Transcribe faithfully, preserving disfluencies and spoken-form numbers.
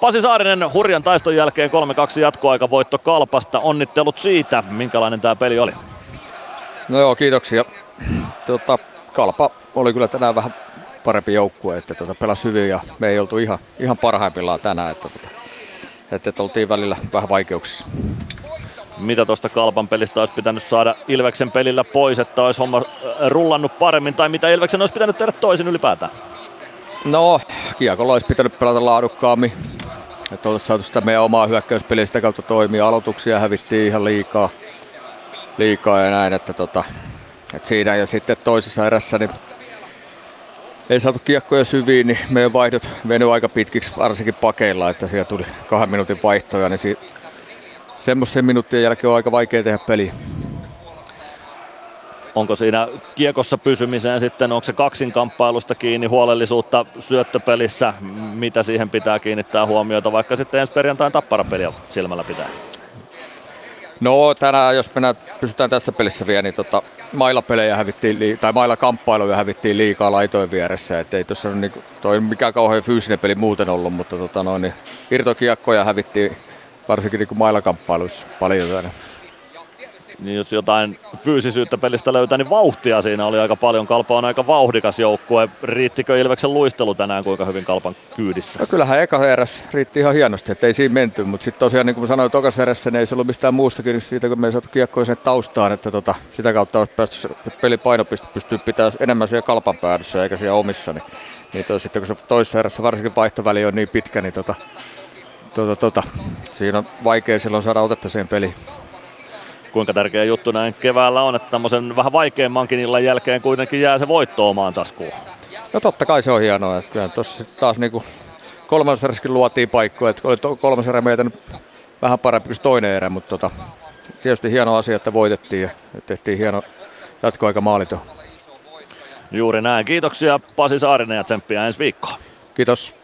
Pasi Saarinen hurjan taiston jälkeen kolme kaksi jatkoaika voitto Kalpasta. Onnittelut siitä, minkälainen tämä peli oli. No joo, kiitoksia. Tota, Kalpa oli kyllä tänään vähän parempi joukkue, että tota, pelasi hyvin ja me ei oltu ihan, ihan parhaimmillaan tänään, että, tota, että oltiin välillä vähän vaikeuksissa. Mitä tuosta Kalpan pelistä olisi pitänyt saada Ilveksen pelillä pois, että olisi homma rullannut paremmin, tai mitä Ilveksen olisi pitänyt tehdä toisin ylipäätään? No, kiekolla olisi pitänyt pelata laadukkaammin, että oltaisiin saatu sitä meidän omaa hyökkäyspeliä sitä kautta toimia. Aloituksia hävittiin ihan liikaa, liikaa ja näin, että, tota, että siinä ja sitten toisessa erässä niin ei saatu kiekkoja syviin, niin meidän vaihdot venyivät aika pitkiksi, varsinkin pakeilla, että siellä tuli kahden minuutin vaihtoja, niin si- semmoisen minuuttien jälkeen on aika vaikea tehdä peliä. Onko siinä kiekossa pysymiseen sitten, onko se kaksinkamppailusta kiinni, huolellisuutta syöttöpelissä, mitä siihen pitää kiinnittää huomiota, vaikka sitten ensi perjantain Tappara-peliä silmällä pitää? No tänään, jos mennään, pysytään tässä pelissä vielä, niin tota, mailapelejä hävittiin, tai mailakamppailuja hävittiin liikaa laitojen vieressä, ettei tuossa ole niin, toi mikään kauhean fyysinen peli muuten ollut, mutta tota, no, niin, irtokiekkoja hävittiin varsinkin niin mailakamppailuissa paljon tänään. Niin jos jotain fyysisyyttä pelistä löytää, niin vauhtia siinä oli aika paljon. Kalpa on aika vauhdikas joukkue. Riittikö Ilveksen luistelu tänään kuinka hyvin Kalpan kyydissä? No kyllähän eka eräs riitti ihan hienosti, ettei siinä menty. Mutta sitten tosiaan, niin kuin sanoin, tokas erässä niin ei se ollut mistään muustakin siitä, kun me ei saatu kiekkoja sen taustaan. Että tota, sitä kautta olisi päästy pelin painopiste pystyy pitämään enemmän siellä Kalpan päädyssä eikä siellä omissa. Niin, niin toi, sitten kun se toisessa erässä varsinkin vaihtoväli on niin pitkä, niin tota, tota, tota, siinä on vaikea silloin saada otetta siihen peliin. Kuinka tärkeä juttu näin keväällä on, että tämmöisen vähän vaikeammankin illan jälkeen kuitenkin jää se voitto omaan taskuun? No totta kai se on hienoa, että kyllä tuossa taas niinku kolmas erässäkin luotiin paikkoja, että kolmas erä meitä nyt vähän parempi kuin toinen erä, mutta tota, tietysti hieno asia, että voitettiin ja tehtiin hieno jatkoaika maalito. Juuri näin, kiitoksia Pasi Saarinen ja tsemppiä ensi viikkoon. Kiitos.